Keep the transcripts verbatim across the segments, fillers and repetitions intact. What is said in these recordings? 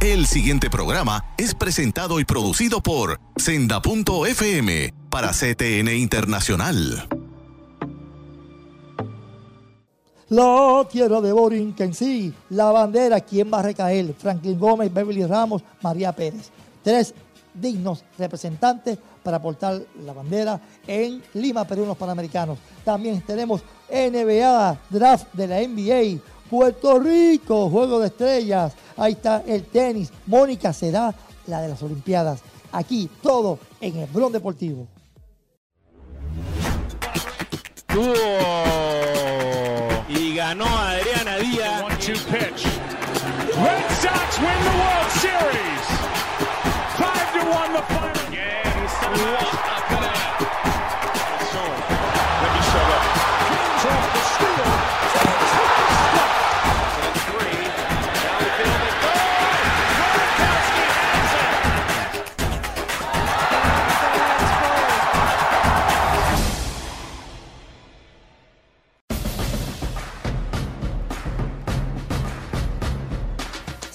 El siguiente programa es presentado y producido por Senda punto F M para C T N Internacional. La tierra de Borinquen, sí. La bandera, ¿quién va a recaer? Franklin Gómez, Beverly Ramos, María Pérez. Tres dignos representantes para portar la bandera en Lima, Perú, en los Panamericanos. También tenemos N B A, Draft de la N B A, Puerto Rico, Juego de Estrellas. Ahí está el tenis. Mónica será la de las Olimpiadas. Aquí todo en el Blog Deportivo. Y ganó Adriana Díaz. One two pitch. Red Sox win the World Series. five to one the final. Game seven.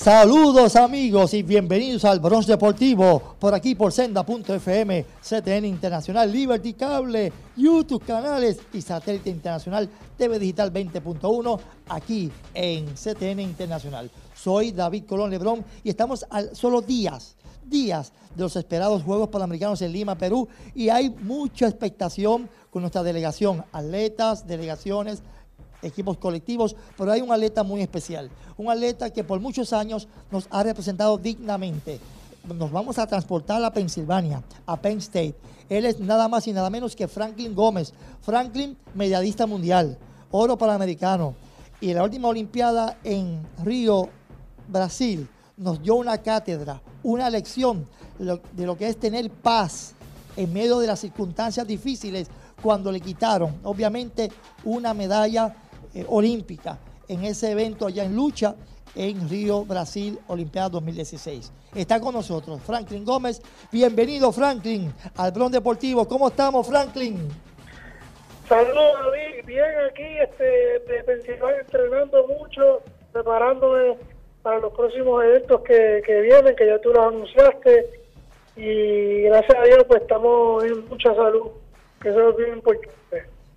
Saludos amigos y bienvenidos al Bronx Deportivo, por aquí por Senda punto F M, C T N Internacional, Liberty Cable, YouTube Canales y Satélite Internacional, T V Digital veinte punto uno, aquí en C T N Internacional. Soy David Colón Lebrón y estamos a solo días, días de los esperados Juegos Panamericanos en Lima, Perú, y hay mucha expectación con nuestra delegación, atletas, delegaciones, equipos colectivos, pero hay un atleta muy especial, un atleta que por muchos años nos ha representado dignamente. Nos vamos a transportar a Pensilvania, a Penn State. Él es nada más y nada menos que Franklin Gómez. Franklin, medallista mundial, oro panamericano. Y en la última Olimpiada en Río, Brasil, nos dio una cátedra, una lección de lo que es tener paz en medio de las circunstancias difíciles cuando le quitaron, obviamente, una medalla Eh, olímpica en ese evento allá en lucha en Río, Brasil, Olimpiada dos mil dieciséis. Está con nosotros Franklin Gómez. Bienvenido, Franklin, al Bron Deportivo. ¿Cómo estamos, Franklin? Saludos, David. Bien, aquí este, de Pensilvania, entrenando mucho, preparándome para los próximos eventos que, que vienen, que ya tú los anunciaste. Y gracias a Dios, pues estamos en mucha salud, que eso es bien importante.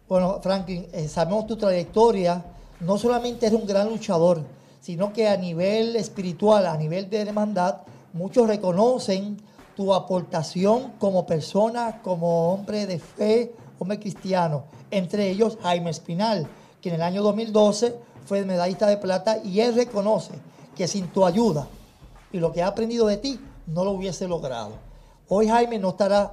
Bueno, Franklin, eh, sabemos tu trayectoria. No solamente eres un gran luchador, sino que a nivel espiritual, a nivel de hermandad, muchos reconocen tu aportación como persona, como hombre de fe, hombre cristiano. Entre ellos, Jaime Espinal, que en el año dos mil doce fue medallista de plata, y él reconoce que sin tu ayuda y lo que ha aprendido de ti, no lo hubiese logrado. Hoy Jaime no estará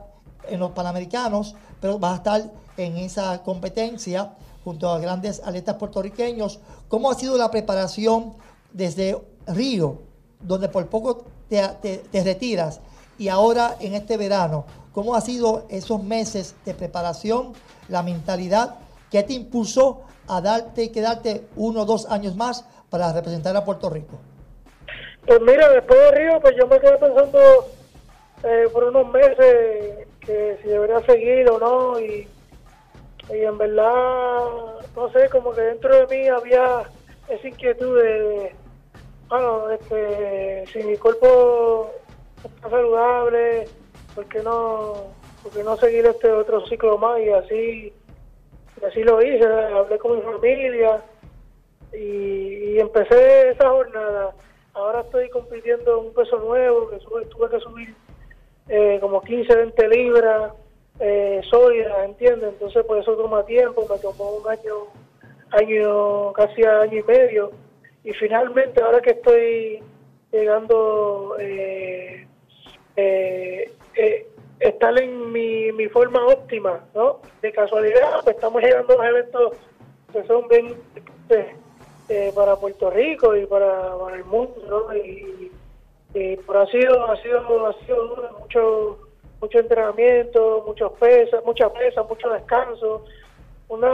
en los Panamericanos, pero vas a estar en esa competencia junto a grandes atletas puertorriqueños. ¿Cómo ha sido la preparación desde Río, donde por poco te, te, te retiras, y ahora en este verano? ¿Cómo ha sido esos meses de preparación, la mentalidad que te impulsó a darte, quedarte uno o dos años más para representar a Puerto Rico? Pues mira, después de Río, pues yo me quedé pensando eh, por unos meses que si debería seguir o no, y Y en verdad, no sé, como que dentro de mí había esa inquietud de, bueno, este, si mi cuerpo está saludable, ¿por qué no, por qué no seguir este otro ciclo más? Y así, y así lo hice, hablé con mi familia y, y empecé esa jornada. Ahora estoy compitiendo en un peso nuevo, que sube, tuve que subir eh, como quince, veinte libras. Eh, sólida, ¿entiendes? Entonces por eso toma tiempo, me tomó un año, año casi año y medio, y finalmente ahora que estoy llegando eh, eh, eh, estar en mi, mi forma óptima, ¿no? De casualidad, pues estamos llegando a los eventos que son bien eh, para Puerto Rico y para, para el mundo, ¿no? Y, y pero ha sido, ha sido, ha sido duro, mucho mucho entrenamiento, muchas pesas, muchas pesas, mucho descanso, una,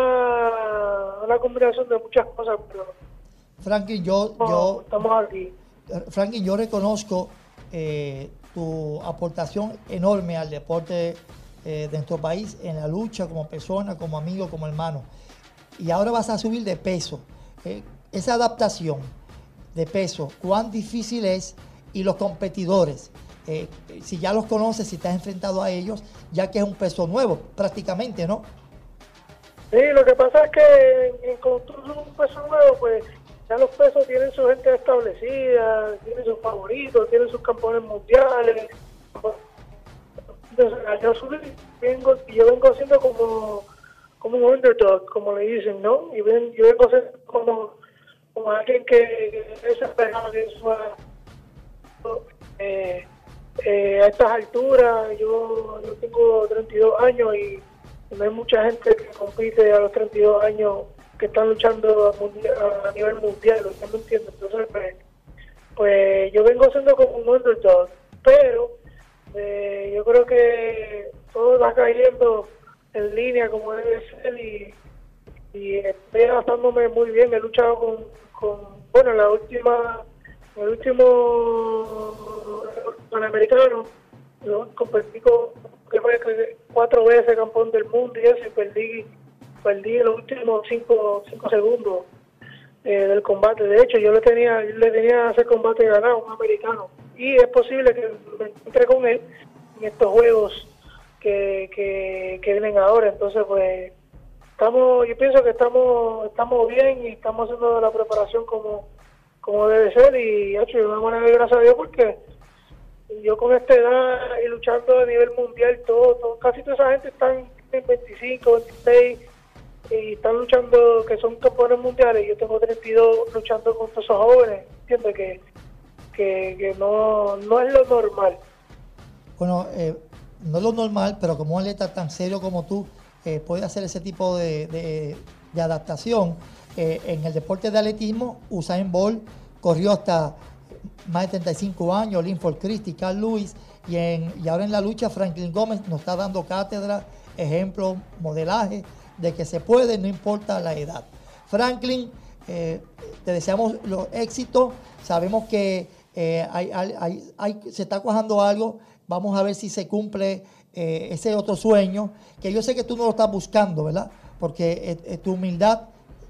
una combinación de muchas cosas, pero Franklin, yo, no, yo estamos aquí. Franklin, yo reconozco eh, tu aportación enorme al deporte eh, de nuestro país, en la lucha, como persona, como amigo, como hermano. Y ahora vas a subir de peso. Eh, esa adaptación, de peso, cuán difícil es, y los competidores, eh, si ya los conoces, si te has enfrentado a ellos, ya que es un peso nuevo prácticamente, ¿no? Sí, lo que pasa es que en construir un peso nuevo, pues ya los pesos tienen su gente establecida, tienen sus favoritos, tienen sus campeones mundiales. Entonces, yo, subí, vengo, yo vengo siendo como, como un underdog, como le dicen, ¿no? Y ven, yo vengo siendo como, como alguien que es esperado que su eh, eh, a estas alturas. Yo, yo tengo treinta y dos años y no hay mucha gente que compite a los treinta y dos años que están luchando a, mundial, a nivel mundial, ¿usted me entiende? Entonces, pues, pues yo vengo siendo como un underdog, pero eh, yo creo que todo va cayendo en línea como debe ser y, y estoy adaptándome muy bien. He luchado con, con bueno, la última, el último Panamericano, ¿no? Competí con que fue cuatro veces campeón del mundo y eso, y perdí perdí en los últimos cinco, cinco segundos eh, del combate. De hecho, yo le tenía yo le tenía ese combate ganado a un americano, y es posible que me encuentre con él en estos juegos que, que, que vienen ahora. Entonces, pues estamos yo pienso que estamos estamos bien y estamos haciendo la preparación como, como debe ser, y hecho, yo me voy a dar gracias a Dios, porque yo con esta edad y luchando a nivel mundial, todo, todo casi toda esa gente están en veinticinco, veintiséis y están luchando, que son campeones mundiales. Yo tengo treinta y dos luchando con todos esos jóvenes, entiendo que, que, que no, no es lo normal. Bueno, eh, no es lo normal, pero como un atleta tan serio como tú, eh, puede hacer ese tipo de, de, de adaptación. Eh, en el deporte de atletismo, Usain Bolt corrió hasta más de treinta y cinco años, Linford Christie, Carl Lewis, y, en, y ahora en la lucha Franklin Gómez nos está dando cátedra, ejemplo, modelaje de que se puede, no importa la edad. Franklin, eh, te deseamos los éxitos. Sabemos que eh, hay, hay, hay, hay, se está cuajando algo. Vamos a ver si se cumple eh, ese otro sueño, que yo sé que tú no lo estás buscando, ¿verdad? Porque eh, tu humildad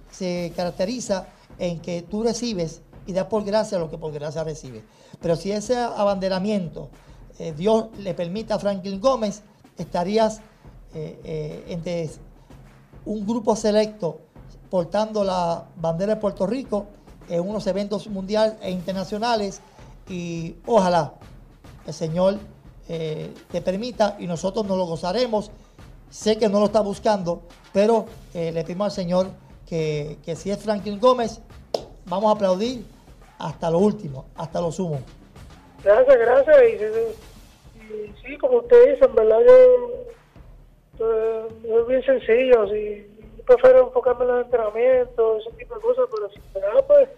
se caracteriza en que tú recibes y das por gracia lo que por gracia recibes. Pero si ese abanderamiento eh, Dios le permita a Franklin Gómez, estarías eh, eh, entre un grupo selecto portando la bandera de Puerto Rico en unos eventos mundiales e internacionales, y ojalá el Señor eh, te permita y nosotros nos lo gozaremos. Sé que no lo está buscando, pero eh, le pedimos al Señor que, que si es Franklin Gómez, vamos a aplaudir hasta lo último, hasta lo sumo. Gracias, gracias. Y, y, y sí, como usted dice, en verdad yo, yo, yo es bien sencillo. Si, yo prefiero enfocarme en los entrenamientos, ese tipo de cosas, pero si me da, pues,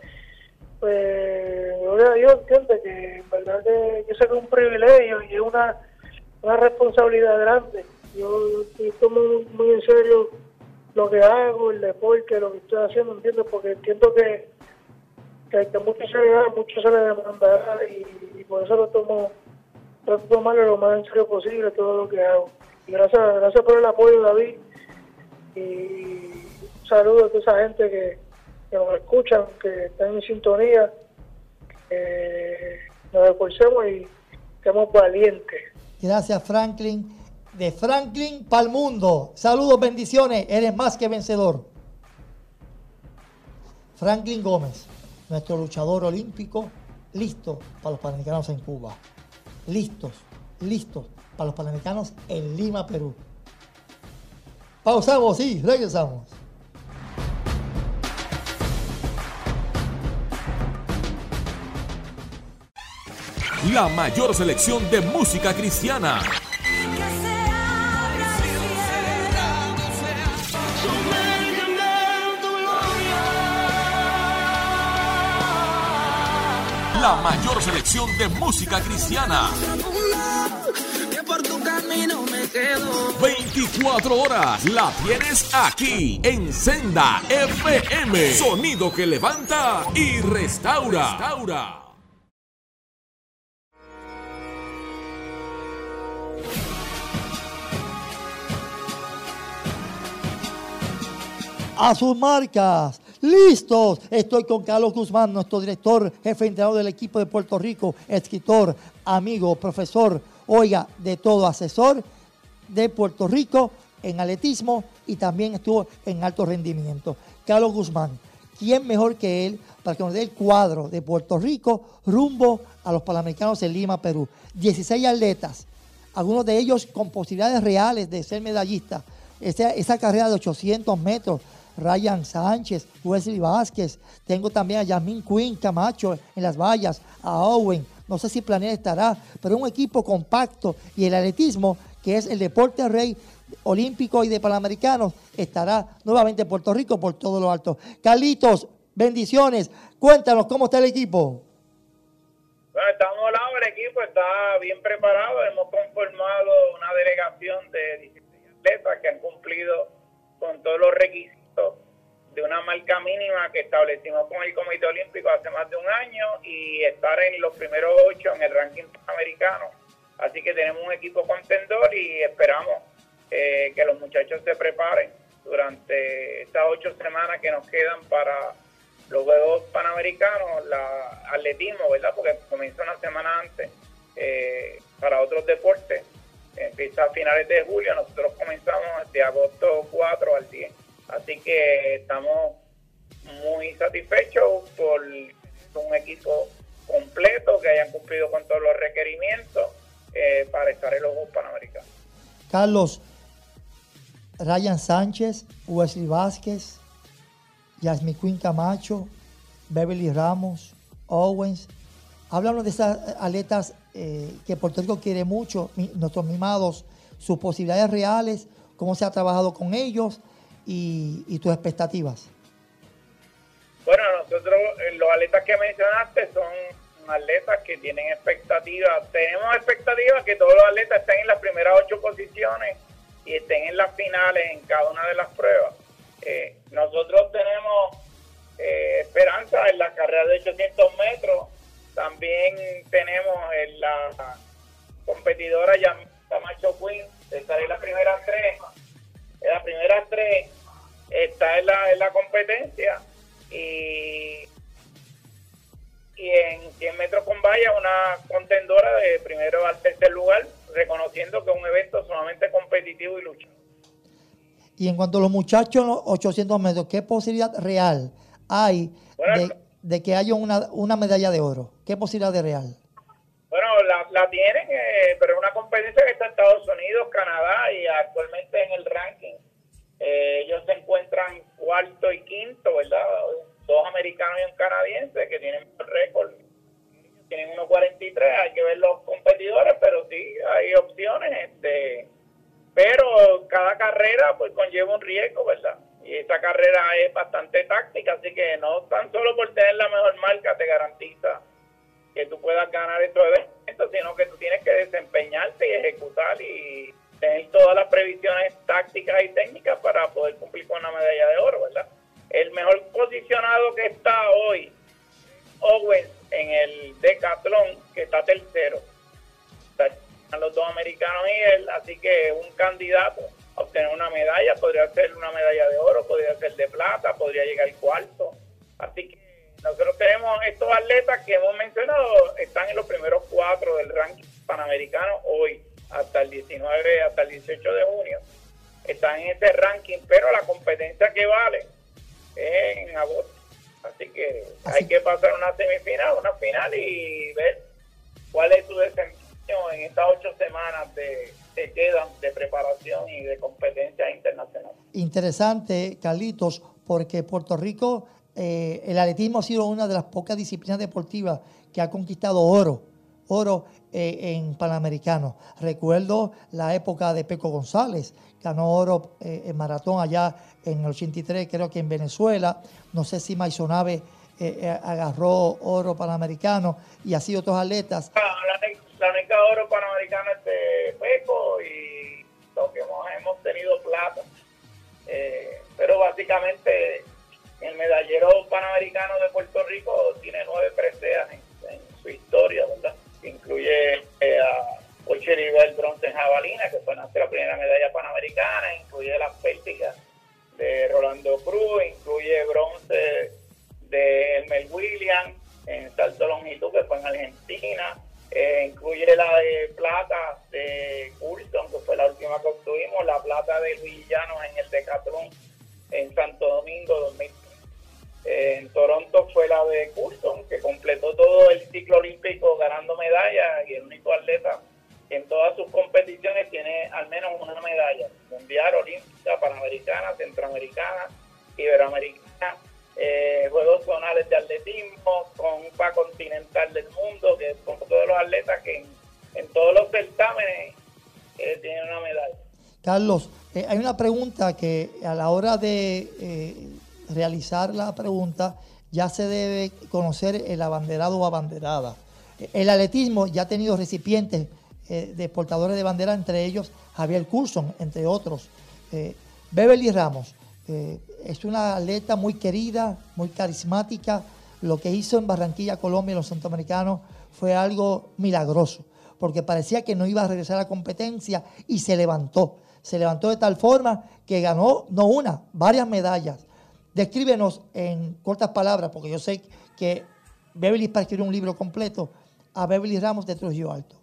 pues, ahora Dios entiende que en verdad que yo sé que es un privilegio y es una, una responsabilidad grande. Yo, yo tomo muy en serio lo que hago, el deporte, lo que estoy haciendo, entiendo, porque entiendo que que, que mucho se le da, mucho se le demanda, y, y por eso lo tomo, trato de tomarlo lo más en serio posible, todo lo que hago. Y gracias, gracias por el apoyo, David, y saludos a toda esa gente que, que nos escuchan, que están en sintonía, que nos esforcemos y seamos valientes. Gracias, Franklin. De Franklin para el mundo. Saludos, bendiciones. Eres más que vencedor. Franklin Gómez, nuestro luchador olímpico, listo para los Panamericanos en Cuba. Listos, listos para los Panamericanos en Lima, Perú. Pausamos y regresamos. La mayor selección de música cristiana. La mayor selección de música cristiana. veinticuatro horas la tienes aquí en Senda F M. Sonido que levanta y restaura. Restaura. A sus marcas. ¡Listos! Estoy con Carlos Guzmán, nuestro director, jefe entrenador del equipo de Puerto Rico, escritor, amigo, profesor, oiga, de todo, asesor de Puerto Rico en atletismo y también estuvo en alto rendimiento. Carlos Guzmán, ¿quién mejor que él para que nos dé el cuadro de Puerto Rico rumbo a los Panamericanos en Lima, Perú? dieciséis atletas, algunos de ellos con posibilidades reales de ser medallistas. Esa, esa carrera de ochocientos metros, Ryan Sánchez, Wesley Vázquez, tengo también a Yasmín Quinn Camacho en las vallas, a Owens, no sé si Planeta estará, pero un equipo compacto, y el atletismo, que es el deporte rey olímpico y de Panamericanos, estará nuevamente en Puerto Rico por todo lo alto. Carlitos, bendiciones, cuéntanos cómo está el equipo. Bueno, estamos al lado, el equipo está bien preparado, hemos conformado una delegación de dieciséis atletas que han cumplido con todos los requisitos de una marca mínima que establecimos con el Comité Olímpico hace más de un año y estar en los primeros ocho en el ranking panamericano. Así que tenemos un equipo contendor y esperamos eh, que los muchachos se preparen durante estas ocho semanas que nos quedan para los Juegos Panamericanos, la atletismo, ¿verdad? Porque comienza una semana antes eh, para otros deportes. Empieza a finales de julio, nosotros comenzamos de agosto cuatro al diez. Así que estamos muy satisfechos por un equipo completo, que hayan cumplido con todos los requerimientos eh, para estar en los Juegos Panamericanos. Carlos, Ryan Sánchez, Wesley Vázquez, Yasmín Quinn Camacho, Beverly Ramos, Owens. Háblanos de esas atletas eh, que Puerto Rico quiere mucho, mi, nuestros mimados, sus posibilidades reales, cómo se ha trabajado con ellos y, y tus expectativas. Bueno, nosotros, los atletas que mencionaste son atletas que tienen expectativas. Tenemos expectativas que todos los atletas estén en las primeras ocho posiciones y estén en las finales en cada una de las pruebas. Eh, nosotros tenemos eh, esperanza en la carrera de ochocientos metros, también tenemos en la competidora Yasmín Camacho Quinn, está en las primeras tres, en las primeras tres está en la, en la competencia y, y en cien metros con vallas una contendora de primero al tercer lugar, reconociendo que es un evento sumamente competitivo y luchado. Y en cuanto a los muchachos, los ochocientos metros, ¿qué posibilidad real hay bueno, de, de que haya una, una medalla de oro? ¿Qué posibilidad de real? Bueno, la, la tienen, eh, pero es una competencia que está en Estados Unidos, Canadá y actualmente en el ranking. Eh, ellos se encuentran cuarto y quinto, ¿verdad? Dos americanos y un canadiense que tienen el récord. Tienen uno cuarenta y tres, hay que ver los competidores, pero sí, hay opciones. Este, Pero cada carrera pues conlleva un riesgo, ¿verdad? Y esta carrera es bastante táctica, así que no tan solo por tener la mejor marca te garantiza que tú puedas ganar estos eventos, sino que tú tienes que desempeñarte y ejecutar y tener todas las previsiones tácticas y técnicas para poder cumplir con una medalla de oro, ¿verdad? El mejor posicionado que está hoy, Owens, en el decatlón, que está tercero. A los dos americanos y él, así que un candidato a obtener una medalla, podría ser una medalla de oro, podría ser de plata, podría llegar cuarto. Así que nosotros tenemos estos atletas que hemos mencionado, están en los primeros cuatro del ranking panamericano hoy, hasta el diecinueve, hasta el dieciocho de junio. Están en ese ranking, pero la competencia que vale es en agosto. Así que hay que pasar una semifinal, una final y ver cuál es su desempeño en estas ocho semanas de, de quedan de preparación y de competencia internacional. Interesante, Carlitos, porque Puerto Rico, eh, el atletismo ha sido una de las pocas disciplinas deportivas que ha conquistado oro, oro eh, en Panamericanos. Recuerdo la época de Peco González, ganó oro eh, en maratón allá en el ochenta y tres, creo que en Venezuela. No sé si Maisonave eh, agarró oro panamericano y así otros atletas. Ah, La única oro panamericano es de Peco y lo que hemos, hemos tenido plata. Eh, pero básicamente el medallero panamericano de Puerto Rico tiene nueve preseas en, en su historia, ¿verdad? Que incluye eh, a Ochoa Iber, bronce en jabalina, que fue nuestra primera medalla panamericana, incluye las pérticas de Rolando Cruz, incluye bronce de longitud, que fue en Argentina, eh, incluye la de plata de Curzon, que fue la última que obtuvimos, la plata de Luis Llanos en el decatlón en Santo Domingo dos mil quince. Eh, en Toronto fue la de Curzon, que completó todo el ciclo olímpico ganando medallas, y el único atleta que en todas sus competiciones tiene al menos una medalla, mundial, olímpica, panamericana, centroamericana, iberoamericana, eh, juegos zonales de atletismo, Copa Continental del Mundo, que son todos los atletas que en, en todos los certámenes eh, tienen una medalla. Carlos, eh, hay una pregunta que a la hora de eh, realizar la pregunta ya se debe conocer el abanderado o abanderada. El atletismo ya ha tenido recipientes eh, de portadores de bandera, entre ellos Javier Curzon, entre otros. Eh, Beverly Ramos eh, es una atleta muy querida, muy carismática. Lo que hizo en Barranquilla, Colombia, en los centroamericanos fue algo milagroso, porque parecía que no iba a regresar a la competencia y se levantó. Se levantó de tal forma que ganó, no una, varias medallas. Descríbenos en cortas palabras, porque yo sé que Beverly para escribir un libro completo, a Beverly Ramos de Trujillo Alto.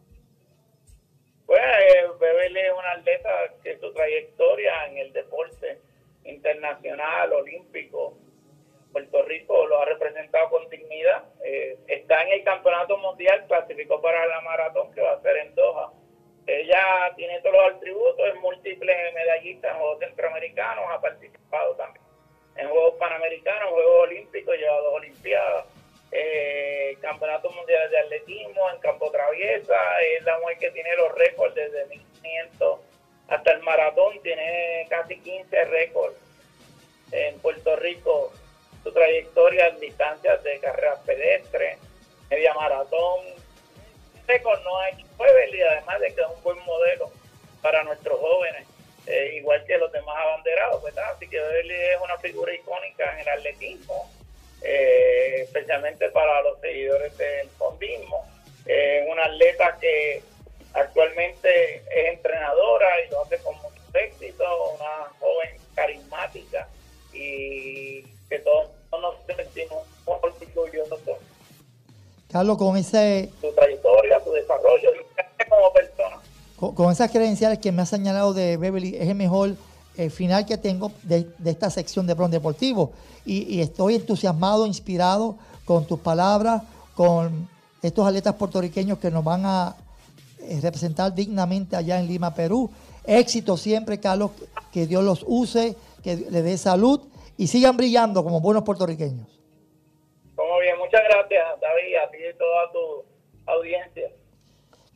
Pues eh, Beverly es una atleta que su trayectoria en el deporte internacional, olímpico, Puerto Rico lo ha representado con dignidad. Eh, está en el campeonato mundial, clasificó para la maratón que va a ser en Doha. Ella tiene todos los atributos, es múltiple medallista en Juegos Centroamericanos, ha participado también en Juegos Panamericanos, Juegos Olímpicos, lleva dos Olimpiadas, eh, Campeonatos Mundiales de Atletismo, en Campo Traviesa. Es la mujer que tiene los récords desde mil quinientos hasta el maratón, tiene casi quince récords en Puerto Rico. Su trayectoria en distancias de carreras pedestres, media maratón, récord no hay que, además de que es un buen modelo para nuestros jóvenes. Eh, igual que los demás abanderados, ¿verdad? Así que Beverly es una figura icónica en el atletismo, eh, especialmente para los seguidores del fondismo. Es eh, una atleta que actualmente es entrenadora y lo hace con mucho éxito, una joven carismática y que todos nos sentimos orgullosos. Carlos, con ese... su trayectoria, su desarrollo como persona. Con esas credenciales que me ha señalado de Beverly, es el mejor eh, final que tengo de, de esta sección de Bron Deportivo. Y, y estoy entusiasmado, inspirado con tus palabras, con estos atletas puertorriqueños que nos van a eh, representar dignamente allá en Lima, Perú. Éxito siempre, Carlos, que Dios los use, que le dé salud y sigan brillando como buenos puertorriqueños. Como bien, muchas gracias, David, a ti y toda tu audiencia.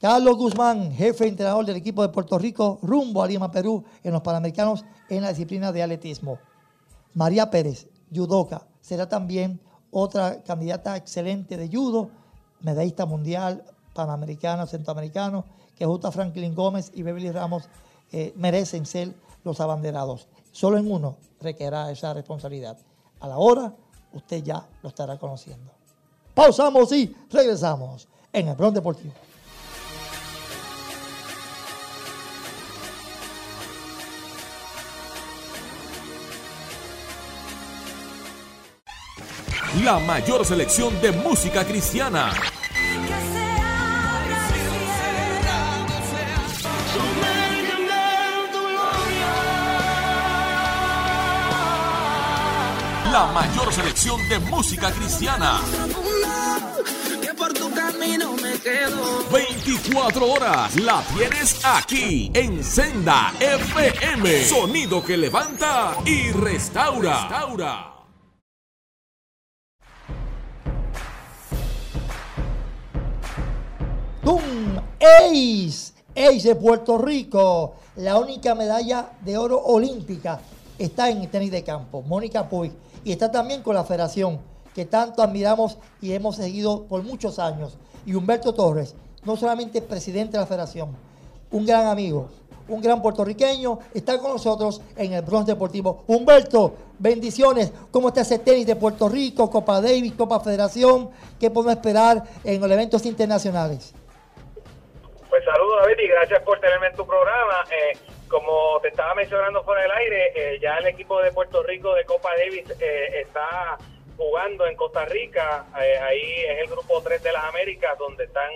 Carlos Guzmán, jefe entrenador del equipo de Puerto Rico, rumbo a Lima, Perú, en los Panamericanos en la disciplina de atletismo. María Pérez, judoka, será también otra candidata excelente de judo, medallista mundial, panamericano, centroamericano, que junto a Franklin Gómez y Beverly Ramos eh, merecen ser los abanderados. Solo en uno requerirá esa responsabilidad. A la hora, usted ya lo estará conociendo. Pausamos y regresamos en el Bron Deportivo. La mayor selección de música cristiana. La mayor selección de música cristiana. veinticuatro horas la tienes aquí en Senda F M. Sonido que levanta y restaura. Restaura. ¡Tum! ¡Ace! ¡Ace de Puerto Rico! La única medalla de oro olímpica está en el tenis de campo, Mónica Puig. Y está también con la Federación, que tanto admiramos y hemos seguido por muchos años. Y Humberto Torres, no solamente presidente de la Federación, un gran amigo, un gran puertorriqueño, está con nosotros en el Bron Deportivo. Humberto, bendiciones. ¿Cómo está ese tenis de Puerto Rico, Copa Davis, Copa Federación? ¿Qué podemos esperar en los eventos internacionales? Pues saludos, David, y gracias por tenerme en tu programa. Eh, como te estaba mencionando fuera del aire, eh, ya el equipo de Puerto Rico de Copa Davis eh, está jugando en Costa Rica. Eh, ahí es el grupo tres de las Américas, donde están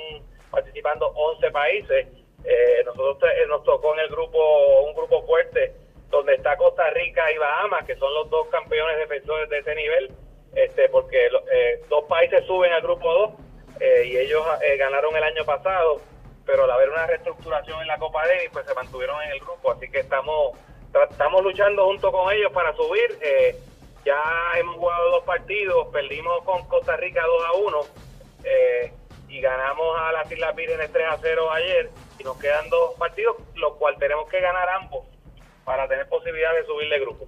participando once países. Eh, nosotros te, nos tocó en el grupo, un grupo fuerte, donde está Costa Rica y Bahamas, que son los dos campeones defensores de ese nivel, este, porque eh, dos países suben al grupo dos, eh, y ellos eh, ganaron el año pasado, pero al haber una reestructuración en la Copa Davis, pues se mantuvieron en el grupo, así que estamos estamos luchando junto con ellos para subir. Eh, ya hemos jugado dos partidos, perdimos con Costa Rica dos a uno, eh, y ganamos a las Islas Vírgenes tres a cero ayer, y nos quedan dos partidos, los cuales tenemos que ganar ambos para tener posibilidad de subir de grupo.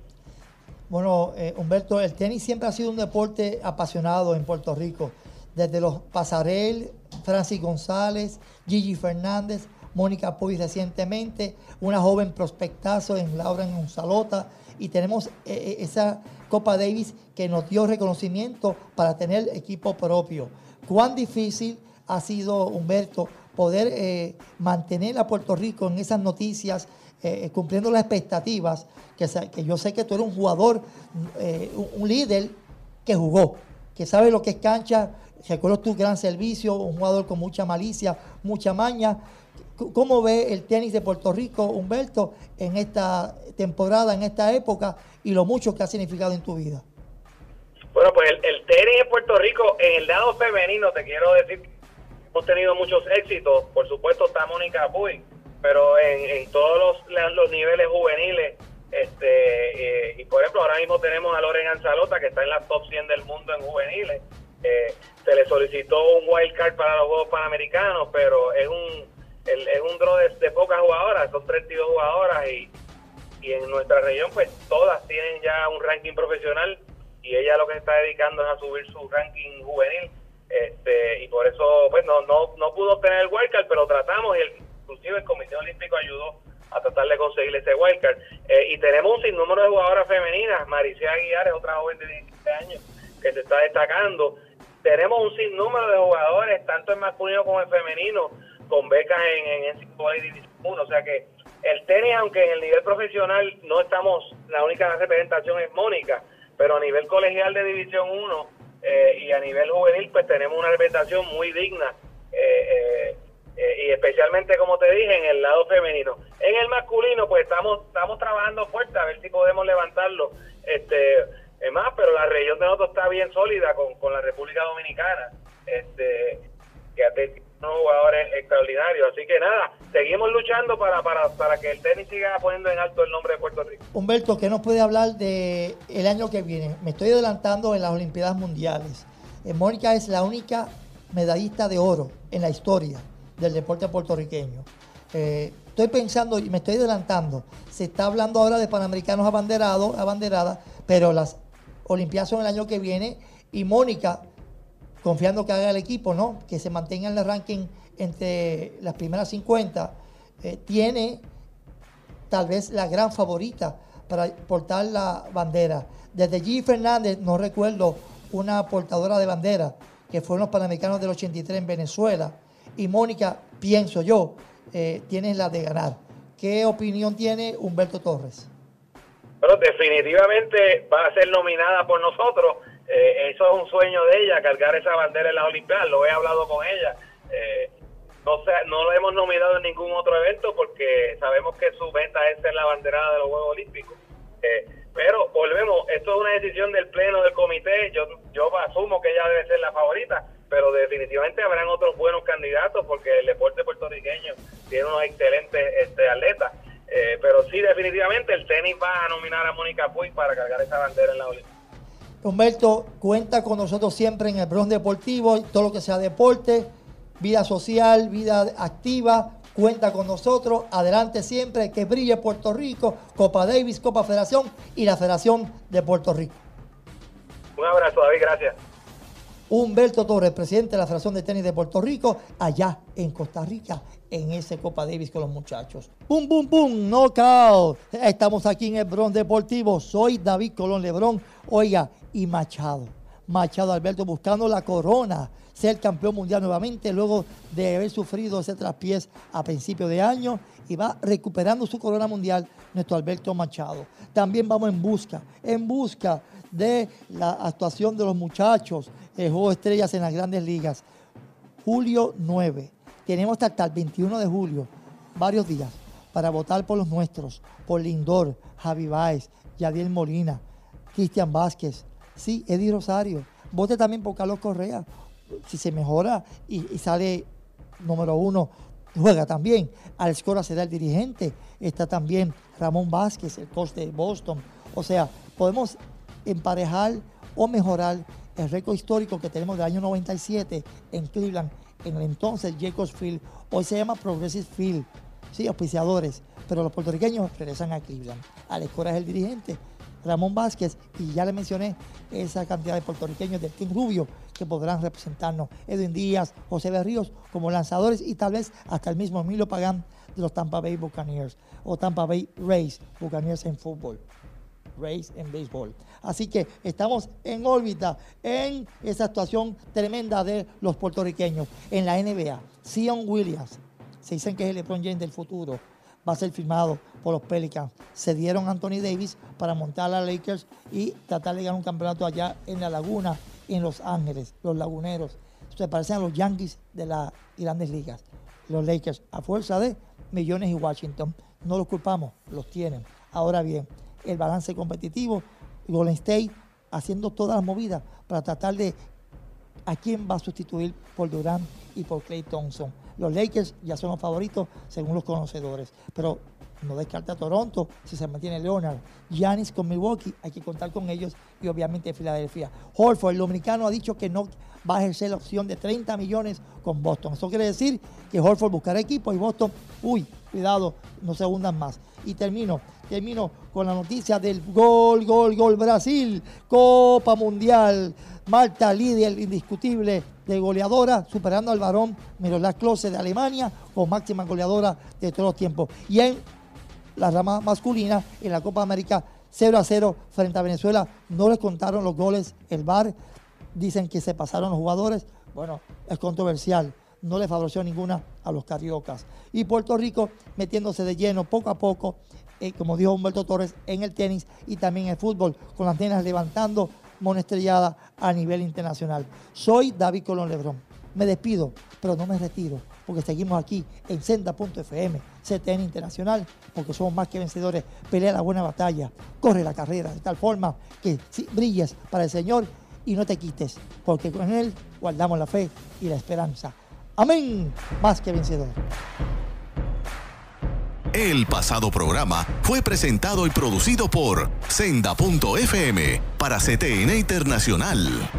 Bueno, eh, Humberto, el tenis siempre ha sido un deporte apasionado en Puerto Rico, desde los Pasarel, Francis González, Gigi Fernández, Mónica Puig recientemente, una joven prospectazo en Laura en Unzalota, y tenemos eh, esa Copa Davis que nos dio reconocimiento para tener equipo propio. ¿Cuán difícil ha sido, Humberto, poder eh, mantener a Puerto Rico en esas noticias, eh, cumpliendo las expectativas, que, que yo sé que tú eres un jugador, eh, un líder que jugó, que sabe lo que es cancha? Recuerdo tu gran servicio, un jugador con mucha malicia, mucha maña. ¿Cómo ve el tenis de Puerto Rico, Humberto, en esta temporada, en esta época, y lo mucho que ha significado en tu vida? Bueno, pues el, el tenis en Puerto Rico, en el lado femenino, te quiero decir, hemos tenido muchos éxitos. Por supuesto está Mónica Puig, pero en, en todos los, los niveles juveniles, este, eh, y por ejemplo ahora mismo tenemos a Loren Anzalota, que está en la top cien del mundo en juveniles. Eh, se le solicitó un wild card para los Juegos Panamericanos, pero es un el, es un draw de, de pocas jugadoras, son treinta y dos jugadoras, y, y en nuestra región pues todas tienen ya un ranking profesional, y ella lo que se está dedicando es a subir su ranking juvenil, este, y por eso pues no no no pudo obtener el wild card, pero tratamos, y el, inclusive el Comité Olímpico ayudó a tratar de conseguir ese wild card. Eh, y tenemos un sinnúmero de jugadoras femeninas. Maricea Aguiar es otra joven de diecisiete años que se está destacando. Tenemos un sinnúmero de jugadores, tanto en masculino como en femenino, con becas en en N C A A. O sea que el tenis, aunque en el nivel profesional no estamos, la única representación es Mónica, pero a nivel colegial de División uno, eh, y a nivel juvenil, pues tenemos una representación muy digna, eh, eh, eh, y especialmente, como te dije, en el lado femenino. En el masculino, pues estamos estamos trabajando fuerte a ver si podemos levantarlo, este... Es más, pero la región de nosotros está bien sólida con, con la República Dominicana, este, que ha tenido unos jugadores extraordinarios. Así que nada, seguimos luchando para, para, para que el tenis siga poniendo en alto el nombre de Puerto Rico. Humberto, ¿qué nos puede hablar de el año que viene? Me estoy adelantando en las Olimpiadas Mundiales. Mónica es la única medallista de oro en la historia del deporte puertorriqueño. Eh, estoy pensando, y me estoy adelantando, se está hablando ahora de Panamericanos abanderados, abanderadas, pero las Olimpiadas son el año que viene, y Mónica, confiando que haga el equipo, ¿no?, que se mantenga en el ranking entre las primeras cincuenta, eh, tiene tal vez la gran favorita para portar la bandera. Desde Gigi Fernández, no recuerdo, una portadora de bandera, que fueron los Panamericanos del ochenta y tres en Venezuela, y Mónica, pienso yo, eh, tiene la de ganar. ¿Qué opinión tiene Humberto Torres? Bueno, definitivamente va a ser nominada por nosotros. Eh, eso es un sueño de ella, cargar esa bandera en las Olimpiadas. Lo he hablado con ella. Eh, no, sea, no lo hemos nominado en ningún otro evento porque sabemos que su meta es ser la banderada de los Juegos Olímpicos. Eh, pero volvemos, esto es una decisión del Pleno, del Comité. Yo, yo asumo que ella debe ser la favorita, pero definitivamente habrán otros buenos candidatos porque el deporte puertorriqueño tiene unos excelentes este, atletas. Eh, pero sí, definitivamente el tenis va a nominar a Mónica Puig para cargar esa bandera en la Olimpiada. Humberto, cuenta con nosotros siempre en el Bron Deportivo, todo lo que sea deporte, vida social, vida activa, cuenta con nosotros, adelante siempre, que brille Puerto Rico, Copa Davis, Copa Federación y la Federación de Puerto Rico. Un abrazo, David, gracias. Humberto Torres, presidente de la Federación de Tenis de Puerto Rico, allá en Costa Rica, en ese Copa Davis con los muchachos. ¡Pum, pum, pum! ¡Knockout! Estamos aquí en el Bron Deportivo. Soy David Colón Lebrón. Oiga, y Machado. Machado Alberto buscando la corona, ser campeón mundial nuevamente luego de haber sufrido ese traspiés a principio de año, y va recuperando su corona mundial nuestro Alberto Machado. También vamos en busca, en busca de la actuación de los muchachos, el Juego de Estrellas en las Grandes Ligas. julio nueve. Tenemos hasta el veintiuno de julio, varios días, para votar por los nuestros, por Lindor, Javi Baez, Yadiel Molina, Cristian Vázquez, sí, Eddie Rosario. Vote también por Carlos Correa. Si se mejora y, y sale número uno, juega también. Alex Cora será el dirigente. Está también Ramón Vázquez, el coach de Boston. O sea, podemos emparejar o mejorar el récord histórico que tenemos del año noventa y siete en Cleveland, en el entonces Jacobs Field. Hoy se llama Progressive Field. Sí, auspiciadores. Pero los puertorriqueños regresan a Cleveland. Alex Cora es el dirigente. Ramón Vázquez, y ya le mencioné esa cantidad de puertorriqueños del Team Rubio que podrán representarnos. Edwin Díaz, José Berríos como lanzadores y tal vez hasta el mismo Emilio Pagán de los Tampa Bay Buccaneers o Tampa Bay Rays, Buccaneers en fútbol, Rays en béisbol. Así que estamos en órbita en esa actuación tremenda de los puertorriqueños. En la N B A, Zion Williams, se dicen que es el LeBron James del futuro, va a ser firmado por los Pelicans. Se dieron Anthony Davis para montar a la Lakers y tratar de ganar un campeonato allá en la Laguna, en Los Ángeles, los laguneros. Se parecen a los Yankees de las Grandes Ligas. Los Lakers, a fuerza de Millones y Washington. No los culpamos, los tienen. Ahora bien, el balance competitivo, Golden State haciendo todas las movidas para tratar de a quién va a sustituir por Durant y por Klay Thompson. Los Lakers ya son los favoritos según los conocedores, pero no descarta a Toronto si se mantiene Leonard. Giannis con Milwaukee, hay que contar con ellos y obviamente Filadelfia. Horford, el dominicano, ha dicho que no va a ejercer la opción de treinta millones con Boston. Eso quiere decir que Horford buscará equipo y Boston, uy, cuidado, no se hundan más. Y termino, termino con la noticia del gol, gol, gol. Brasil, Copa Mundial. Marta, líder indiscutible de goleadora, superando al varón Miroslav Klose de Alemania, con máxima goleadora de todos los tiempos. Y en la rama masculina, en la Copa América, cero a cero frente a Venezuela. No les contaron los goles el V A R. Dicen que se pasaron los jugadores. Bueno, es controversial. No le favoreció ninguna a los cariocas. Y Puerto Rico metiéndose de lleno poco a poco, eh, como dijo Humberto Torres, en el tenis y también en el fútbol, con las nenas levantando monestrellada a nivel internacional. Soy David Colón Lebrón. Me despido, pero no me retiro, porque seguimos aquí en Senda punto F M, C T N Internacional, porque somos más que vencedores. Pelea la buena batalla, corre la carrera, de tal forma que brilles para el Señor y no te quites, porque con Él guardamos la fe y la esperanza. Amén, más que vencedor. El pasado programa fue presentado y producido por Senda punto F M para C T N Internacional.